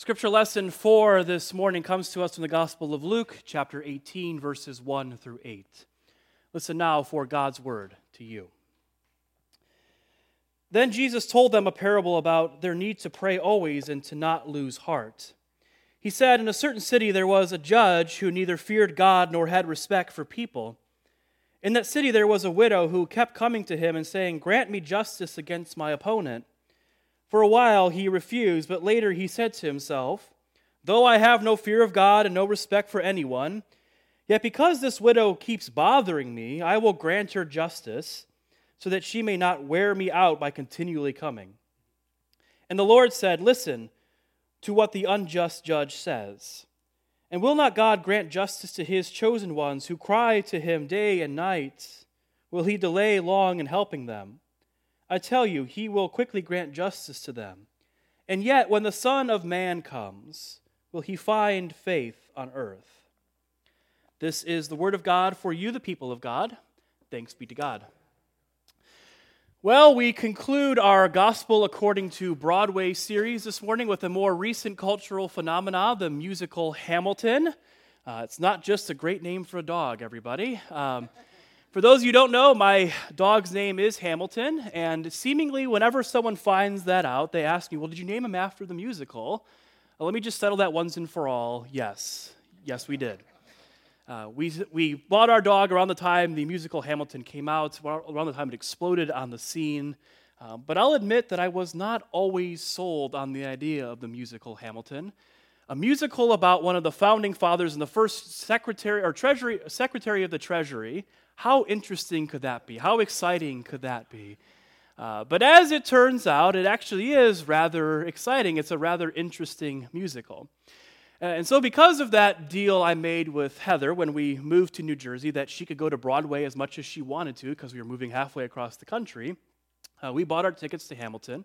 Scripture lesson for this morning comes to us from the Gospel of Luke, chapter 18, verses 1 through 8. Listen now for God's word to you. Then Jesus told them a parable about their need to pray always and to not lose heart. He said, "In a certain city there was a judge who neither feared God nor had respect for people. In that city there was a widow who kept coming to him and saying, 'Grant me justice against my opponent.' For a while he refused, but later he said to himself, 'Though I have no fear of God and no respect for anyone, yet because this widow keeps bothering me, I will grant her justice, so that she may not wear me out by continually coming.' And the Lord said, 'Listen to what the unjust judge says. And will not God grant justice to his chosen ones who cry to him day and night? Will he delay long in helping them? I tell you, he will quickly grant justice to them. And yet, when the Son of Man comes, will he find faith on earth?'" This is the word of God for you, the people of God. Thanks be to God. Well, we conclude our Gospel According to Broadway series this morning with a more recent cultural phenomena, the musical Hamilton. It's not just a great name for a dog, everybody. For those of you who don't know, my dog's name is Hamilton, and seemingly whenever someone finds that out, they ask me, "Well, did you name him after the musical?" Let me just settle that once and for all. Yes, we did. We bought our dog around the time the musical Hamilton came out, around the time it exploded on the scene. But I'll admit that I was not always sold on the idea of the musical Hamilton. A musical about one of the founding fathers and the first secretary of the Treasury. How interesting could that be? How exciting could that be? But as it turns out, it actually is rather exciting. It's a rather interesting musical. And so because of that deal I made with Heather when we moved to New Jersey, that she could go to Broadway as much as she wanted to because we were moving halfway across the country, we bought our tickets to Hamilton.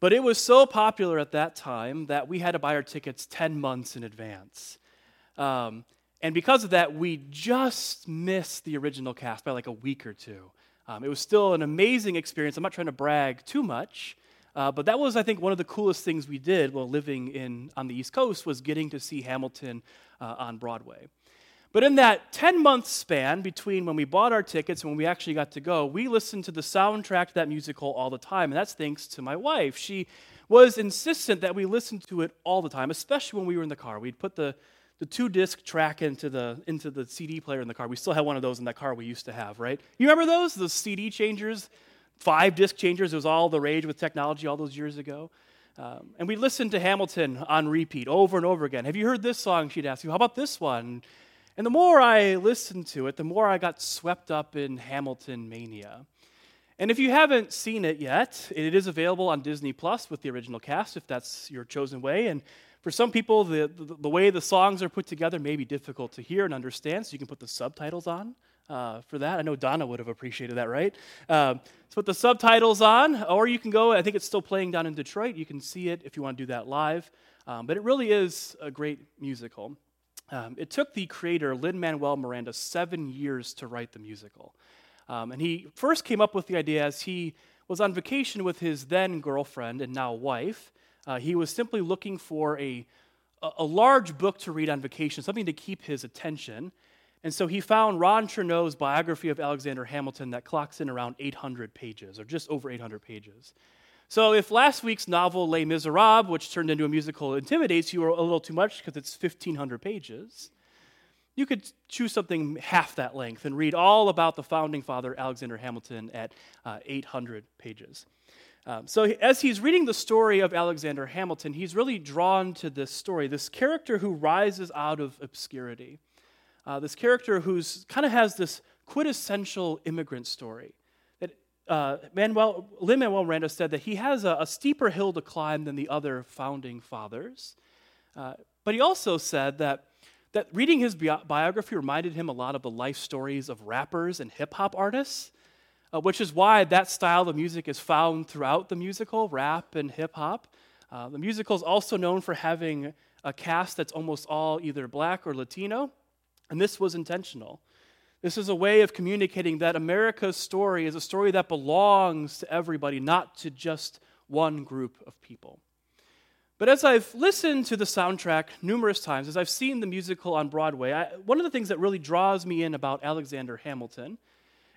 But it was so popular at that time that we had to buy our tickets 10 months in advance. And because of that, we just missed the original cast by like a week or two. It was still an amazing experience. I'm not trying to brag too much, but that was, I think, one of the coolest things we did while living on the East Coast was getting to see Hamilton on Broadway. But in that 10-month span between when we bought our tickets and when we actually got to go, we listened to the soundtrack to that musical all the time, and that's thanks to my wife. She was insistent that we listen to it all the time, especially when we were in the car. We'd put the two-disc track into the CD player in the car. We still had one of those in that car we used to have, right? You remember those? Those CD changers, 5-disc changers. It was all the rage with technology all those years ago. And we listened to Hamilton on repeat over and over again. "Have you heard this song?" she'd ask you. "How about this one?" And the more I listened to it, the more I got swept up in Hamilton mania. And if you haven't seen it yet, it is available on Disney Plus with the original cast, if that's your chosen way. And for some people, the way the songs are put together may be difficult to hear and understand, so you can put the subtitles on for that. I know Donna would have appreciated that, right? So put the subtitles on, or you can go, I think it's still playing down in Detroit. You can see it if you want to do that live. But it really is a great musical. It took the creator, Lin-Manuel Miranda, 7 years to write the musical. And he first came up with the idea as he was on vacation with his then girlfriend and now wife. He was simply looking for a large book to read on vacation, something to keep his attention. And so he found Ron Chernow biography of Alexander Hamilton that clocks in around 800 pages, or just over 800 pages. So if last week's novel, Les Miserables, which turned into a musical, intimidates you a little too much because it's 1,500 pages, you could choose something half that length and read all about the founding father, Alexander Hamilton, at 800 pages. So as he's reading the story of Alexander Hamilton, he's really drawn to this story, this character who rises out of obscurity, this character who's kind of has this quintessential immigrant story. That Lin-Manuel Miranda said that he has a steeper hill to climb than the other founding fathers, but he also said that reading his biography reminded him a lot of the life stories of rappers and hip-hop artists, which is why that style of music is found throughout the musical, rap and hip-hop. The musical is also known for having a cast that's almost all either black or Latino, and this was intentional. This is a way of communicating that America's story is a story that belongs to everybody, not to just one group of people. But as I've listened to the soundtrack numerous times, as I've seen the musical on Broadway, one of the things that really draws me in about Alexander Hamilton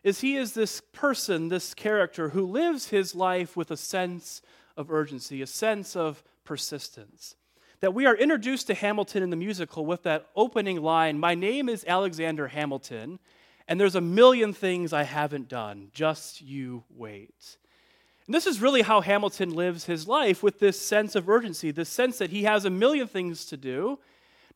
is he is this person, this character, who lives his life with a sense of urgency, a sense of persistence. That we are introduced to Hamilton in the musical with that opening line, "My name is Alexander Hamilton, and there's a million things I haven't done. Just you wait." And this is really how Hamilton lives his life, with this sense of urgency, this sense that he has a million things to do.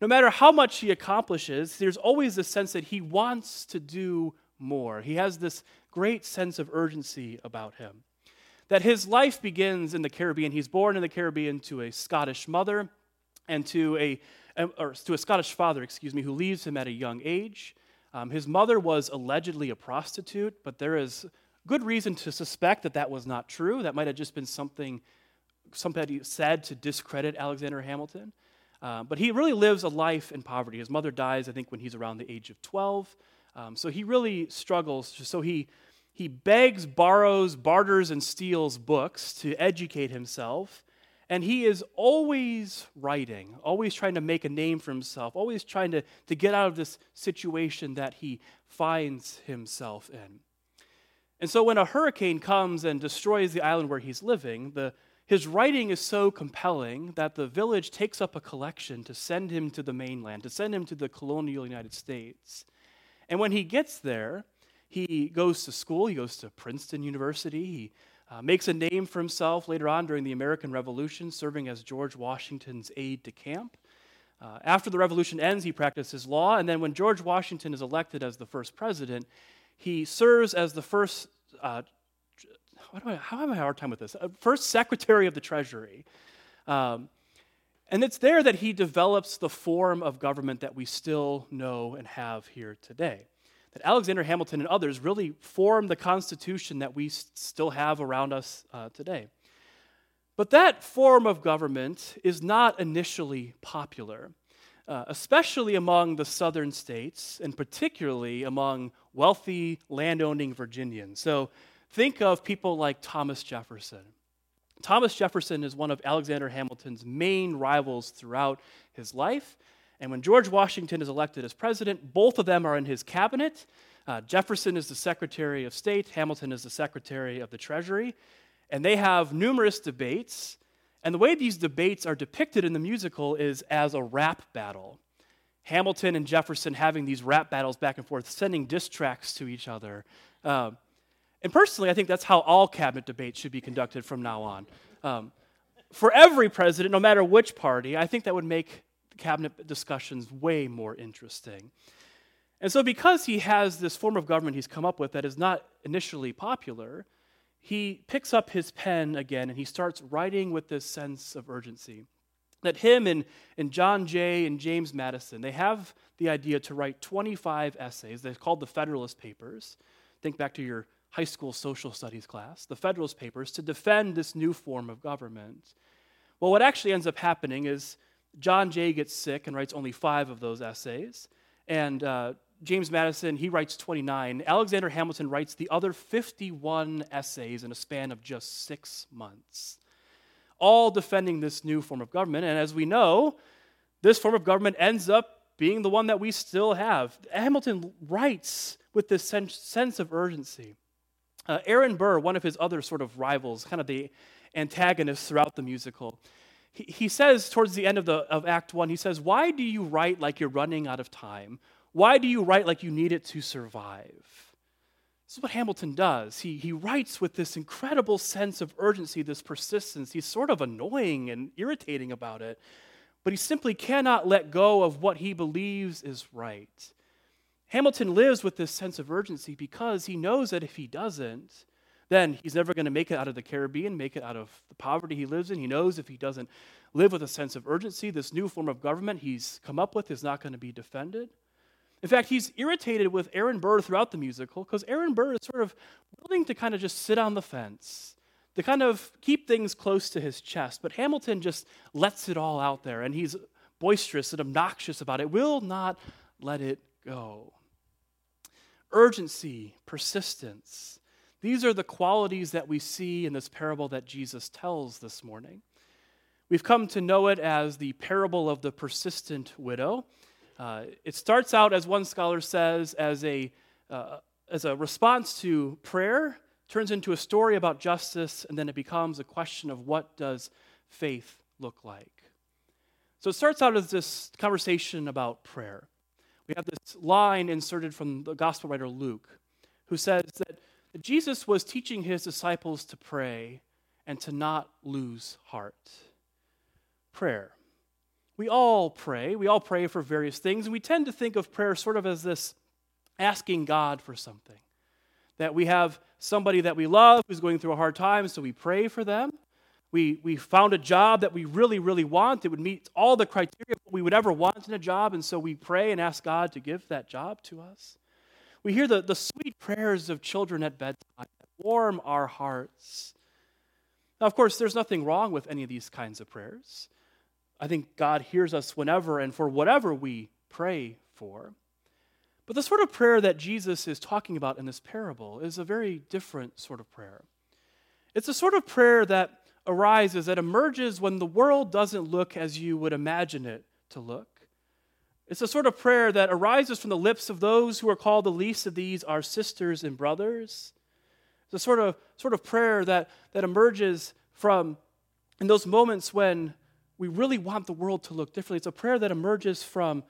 No matter how much he accomplishes, there's always this sense that he wants to do more. He has this great sense of urgency about him. That his life begins in the Caribbean. He's born in the Caribbean to a Scottish mother and to a Scottish father, who leaves him at a young age. His mother was allegedly a prostitute, but there is good reason to suspect that that was not true. That might have just been somebody said to discredit Alexander Hamilton. But he really lives a life in poverty. His mother dies, I think, when he's around the age of 12. So he really struggles. So he begs, borrows, barters, and steals books to educate himself. And he is always writing, always trying to make a name for himself, always trying to get out of this situation that he finds himself in. And so when a hurricane comes and destroys the island where he's living, his writing is so compelling that the village takes up a collection to send him to the mainland, to send him to the colonial United States. And when he gets there, he goes to school, he goes to Princeton University, he makes a name for himself later on during the American Revolution, serving as George Washington's aide de camp. After the revolution ends, he practices law, and then when George Washington is elected as the first president, he serves as the first Secretary of the Treasury. And it's there that he develops the form of government that we still know and have here today. That Alexander Hamilton and others really formed the Constitution that we still have around us today. But that form of government is not initially popular, especially among the southern states, and particularly among wealthy, landowning Virginians. So think of people like Thomas Jefferson. Thomas Jefferson is one of Alexander Hamilton's main rivals throughout his life. And when George Washington is elected as president, both of them are in his cabinet. Jefferson is the Secretary of State. Hamilton is the Secretary of the Treasury. And they have numerous debates. And the way these debates are depicted in the musical is as a rap battle. Hamilton and Jefferson having these rap battles back and forth, sending diss tracks to each other. And personally, I think that's how all cabinet debates should be conducted from now on. For every president, no matter which party, I think that would make cabinet discussions way more interesting. And so because he has this form of government he's come up with that is not initially popular, he picks up his pen again and he starts writing with this sense of urgency. That him and John Jay and James Madison, they have the idea to write 25 essays. They're called the Federalist Papers. Think back to your high school social studies class. The Federalist Papers, to defend this new form of government. Well, what actually ends up happening is John Jay gets sick and writes only 5 of those essays. And James Madison, he writes 29. Alexander Hamilton writes the other 51 essays in a span of just 6 months, all defending this new form of government. And as we know, this form of government ends up being the one that we still have. Hamilton writes with this sense of urgency. Aaron Burr, one of his other sort of rivals, kind of the antagonist throughout the musical, he says towards the end of Act 1, he says, "Why do you write like you're running out of time? Why do you write like you need it to survive?" This is what Hamilton does. He writes with this incredible sense of urgency, this persistence. He's sort of annoying and irritating about it, but he simply cannot let go of what he believes is right. Hamilton lives with this sense of urgency because he knows that if he doesn't, then he's never going to make it out of the Caribbean, make it out of the poverty he lives in. He knows if he doesn't live with a sense of urgency, this new form of government he's come up with is not going to be defended. In fact, he's irritated with Aaron Burr throughout the musical because Aaron Burr is sort of willing to kind of just sit on the fence, to kind of keep things close to his chest. But Hamilton just lets it all out there, and he's boisterous and obnoxious about it, will not let it go. Urgency, persistence. These are the qualities that we see in this parable that Jesus tells this morning. We've come to know it as the parable of the persistent widow. It starts out, as one scholar says, as a response to prayer, turns into a story about justice, and then it becomes a question of what does faith look like. So it starts out as this conversation about prayer. We have this line inserted from the gospel writer Luke, who says that Jesus was teaching his disciples to pray and to not lose heart. Prayer. We all pray. We all pray for various things, and we tend to think of prayer sort of as this asking God for something. That we have somebody that we love who's going through a hard time, so we pray for them. We found a job that we really, really want. It would meet all the criteria we would ever want in a job, and so we pray and ask God to give that job to us. We hear the sweet prayers of children at bedtime that warm our hearts. Now, of course, there's nothing wrong with any of these kinds of prayers. I think God hears us whenever and for whatever we pray for. But the sort of prayer that Jesus is talking about in this parable is a very different sort of prayer. It's a sort of prayer that arises, that emerges when the world doesn't look as you would imagine it to look. It's a sort of prayer that arises from the lips of those who are called the least of these, our sisters and brothers. It's a sort of prayer that emerges from in those moments when we really want the world to look differently. It's a prayer that emerges from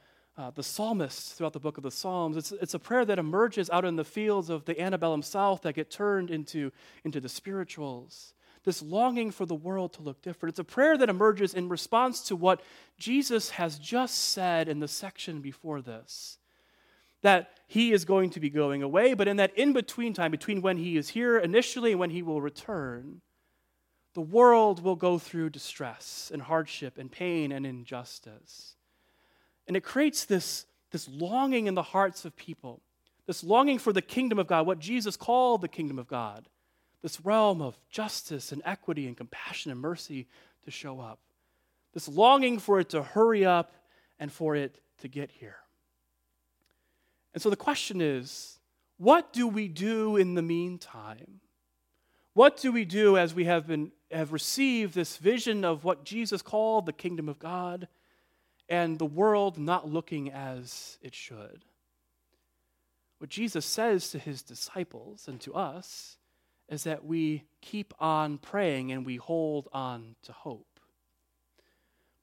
the psalmists throughout the book of the Psalms. It's a prayer that emerges out in the fields of the antebellum South that get turned into the spirituals. This longing for the world to look different. It's a prayer that emerges in response to what Jesus has just said in the section before this, that he is going to be going away, but in that in-between time, between when he is here initially and when he will return, the world will go through distress and hardship and pain and injustice. And it creates this longing in the hearts of people, this longing for the kingdom of God, what Jesus called the kingdom of God, this realm of justice and equity and compassion and mercy to show up, this longing for it to hurry up and for it to get here. And so the question is, what do we do in the meantime? What do we do as we have received this vision of what Jesus called the kingdom of God and the world not looking as it should? What Jesus says to his disciples and to us is that we keep on praying and we hold on to hope.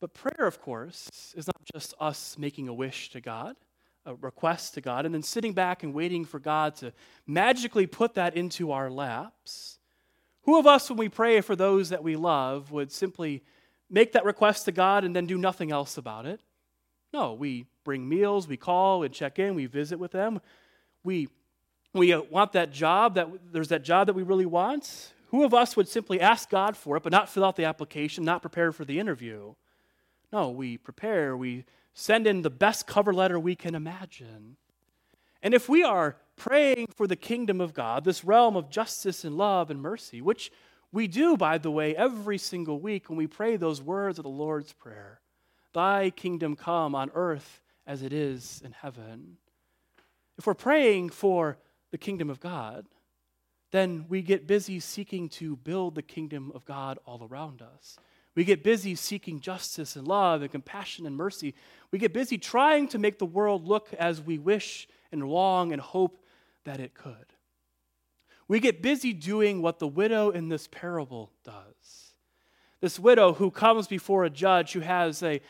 But prayer, of course, is not just us making a wish to God, a request to God, and then sitting back and waiting for God to magically put that into our laps. Who of us, when we pray for those that we love, would simply make that request to God and then do nothing else about it? No, we bring meals, we call, we check in, we visit with them. We want that job, there's that job that we really want. Who of us would simply ask God for it, but not fill out the application, not prepare for the interview? No, we prepare, we send in the best cover letter we can imagine. And if we are praying for the kingdom of God, this realm of justice and love and mercy, which we do, by the way, every single week when we pray those words of the Lord's Prayer, "Thy kingdom come on earth as it is in heaven." If we're praying for the kingdom of God, then we get busy seeking to build the kingdom of God all around us. We get busy seeking justice and love and compassion and mercy. We get busy trying to make the world look as we wish and long and hope that it could. We get busy doing what the widow in this parable does. This widow who comes before a judge who has a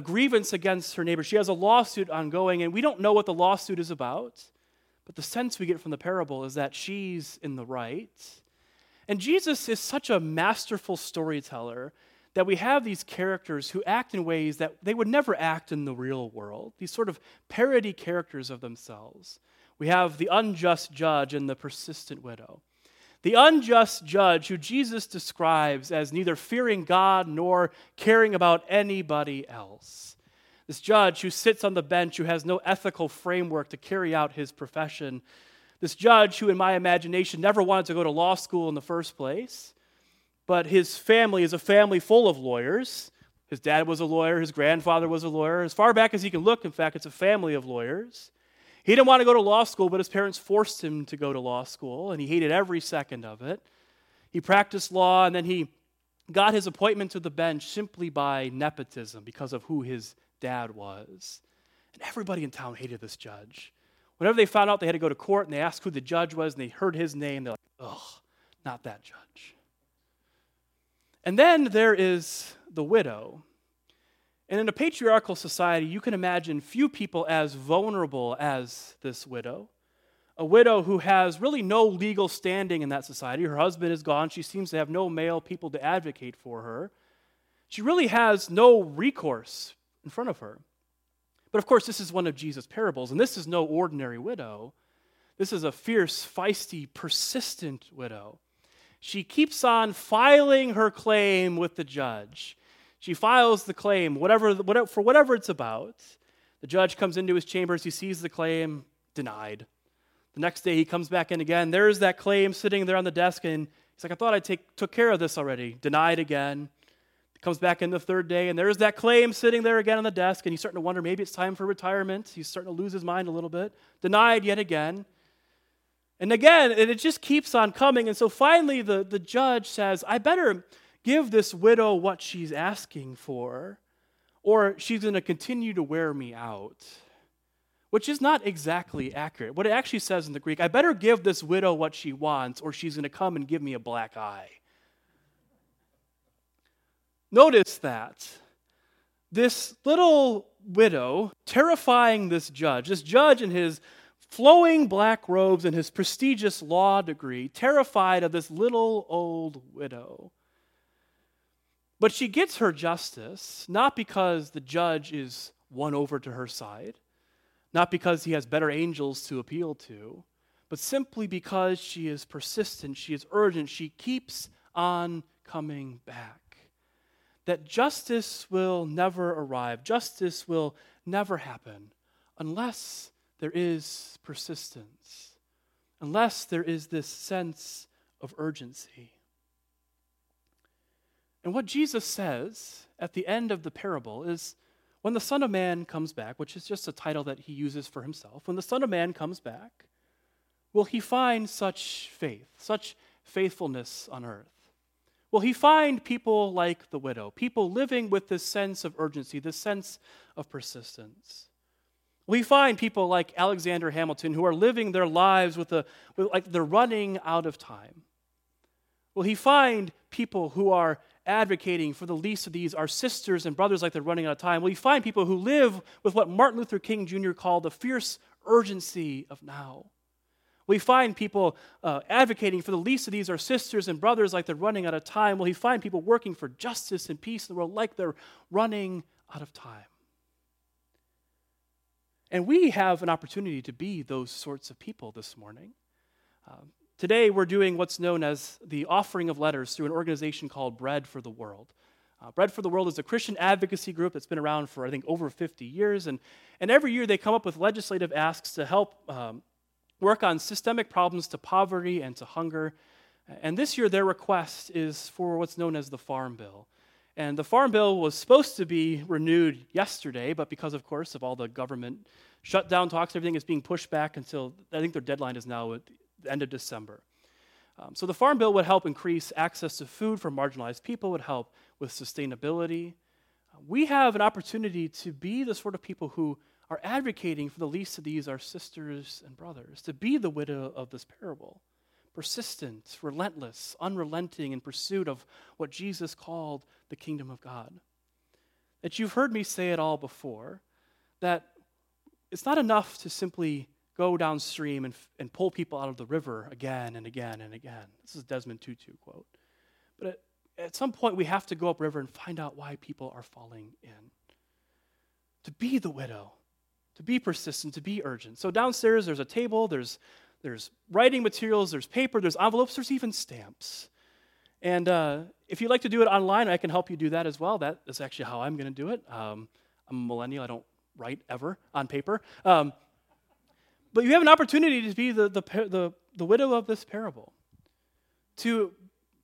grievance against her neighbor. She has a lawsuit ongoing, and we don't know what the lawsuit is about. But the sense we get from the parable is that she's in the right. And Jesus is such a masterful storyteller that we have these characters who act in ways that they would never act in the real world, these sort of parody characters of themselves. We have the unjust judge and the persistent widow. The unjust judge, who Jesus describes as neither fearing God nor caring about anybody else. This judge who sits on the bench, who has no ethical framework to carry out his profession. This judge who, in my imagination, never wanted to go to law school in the first place, but his family is a family full of lawyers. His dad was a lawyer. His grandfather was a lawyer. As far back as he can look, in fact, it's a family of lawyers. He didn't want to go to law school, but his parents forced him to go to law school, and he hated every second of it. He practiced law, and then he got his appointment to the bench simply by nepotism because of who his dad was. And everybody in town hated this judge. Whenever they found out they had to go to court and they asked who the judge was and they heard his name, they're like, ugh, not that judge. And then there is the widow. And in a patriarchal society, you can imagine few people as vulnerable as this widow. A widow who has really no legal standing in that society. Her husband is gone. She seems to have no male people to advocate for her. She really has no recourse in front of her. But of course, this is one of Jesus' parables, and this is no ordinary widow. This is a fierce, feisty, persistent widow. She keeps on filing her claim with the judge. She files the claim, whatever it's about. The judge comes into his chambers, he sees the claim, denied. The next day he comes back in again, there's that claim sitting there on the desk, and he's like, I thought I took care of this already. Denied again. Comes back in the third day, and there's that claim sitting there again on the desk, and he's starting to wonder, maybe it's time for retirement. He's starting to lose his mind a little bit. Denied yet again. And again, it just keeps on coming. And so finally, the judge says, I better give this widow what she's asking for, or she's going to continue to wear me out, which is not exactly accurate. What it actually says in the Greek, I better give this widow what she wants, or she's going to come and give me a black eye. Notice that this little widow terrifying this judge in his flowing black robes and his prestigious law degree, terrified of this little old widow. But she gets her justice, not because the judge is won over to her side, not because he has better angels to appeal to, but simply because she is persistent, she is urgent, she keeps on coming back. That justice will never arrive. Justice will never happen unless there is persistence, unless there is this sense of urgency. And what Jesus says at the end of the parable is, when the Son of Man comes back, which is just a title that he uses for himself, when the Son of Man comes back, will he find such faith, such faithfulness on earth? Will he find people like the widow, people living with this sense of urgency, this sense of persistence? Will he find people like Alexander Hamilton who are living their lives like they're running out of time? Will he find people who are advocating for the least of these, our sisters and brothers, like they're running out of time? Will he find people who live with what Martin Luther King Jr. called the fierce urgency of now? Will he find people advocating for the least of these, our sisters and brothers, like they're running out of time? Will he find people working for justice and peace in the world like they're running out of time? And we have an opportunity to be those sorts of people this morning. Today we're doing what's known as the offering of letters through an organization called Bread for the World. Bread for the World is a Christian advocacy group that's been around for, I think, over 50 years. And every year they come up with legislative asks to help work on systemic problems to poverty and to hunger. And this year their request is for what's known as the Farm Bill. And the Farm Bill was supposed to be renewed yesterday, but because, of course, of all the government shutdown talks, everything is being pushed back until, I think their deadline is now at the end of December. So the Farm Bill would help increase access to food for marginalized people, would help with sustainability. We have an opportunity to be the sort of people who are advocating for the least of these, our sisters and brothers, to be the widow of this parable, persistent, relentless, unrelenting in pursuit of what Jesus called the kingdom of God. That you've heard me say it all before, that it's not enough to simply go downstream and pull people out of the river again and again and again. This is a Desmond Tutu quote. But at some point, we have to go upriver and find out why people are falling in. To be the widow, to be persistent, to be urgent. So downstairs there's a table, there's writing materials, there's paper, there's envelopes, there's even stamps. And if you'd like to do it online, I can help you do that as well. That is actually how I'm going to do it. I'm a millennial, I don't write ever on paper. But you have an opportunity to be the widow of this parable, to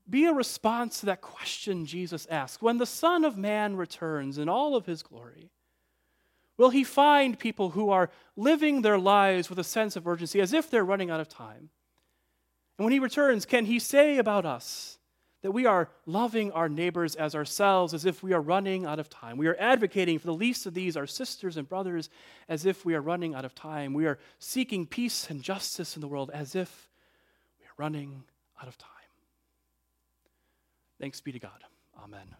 be a response to that question Jesus asked. When the Son of Man returns in all of his glory, will he find people who are living their lives with a sense of urgency as if they're running out of time? And when he returns, can he say about us that we are loving our neighbors as ourselves, as if we are running out of time. We are advocating for the least of these, our sisters and brothers, as if we are running out of time. We are seeking peace and justice in the world, as if we are running out of time. Thanks be to God. Amen.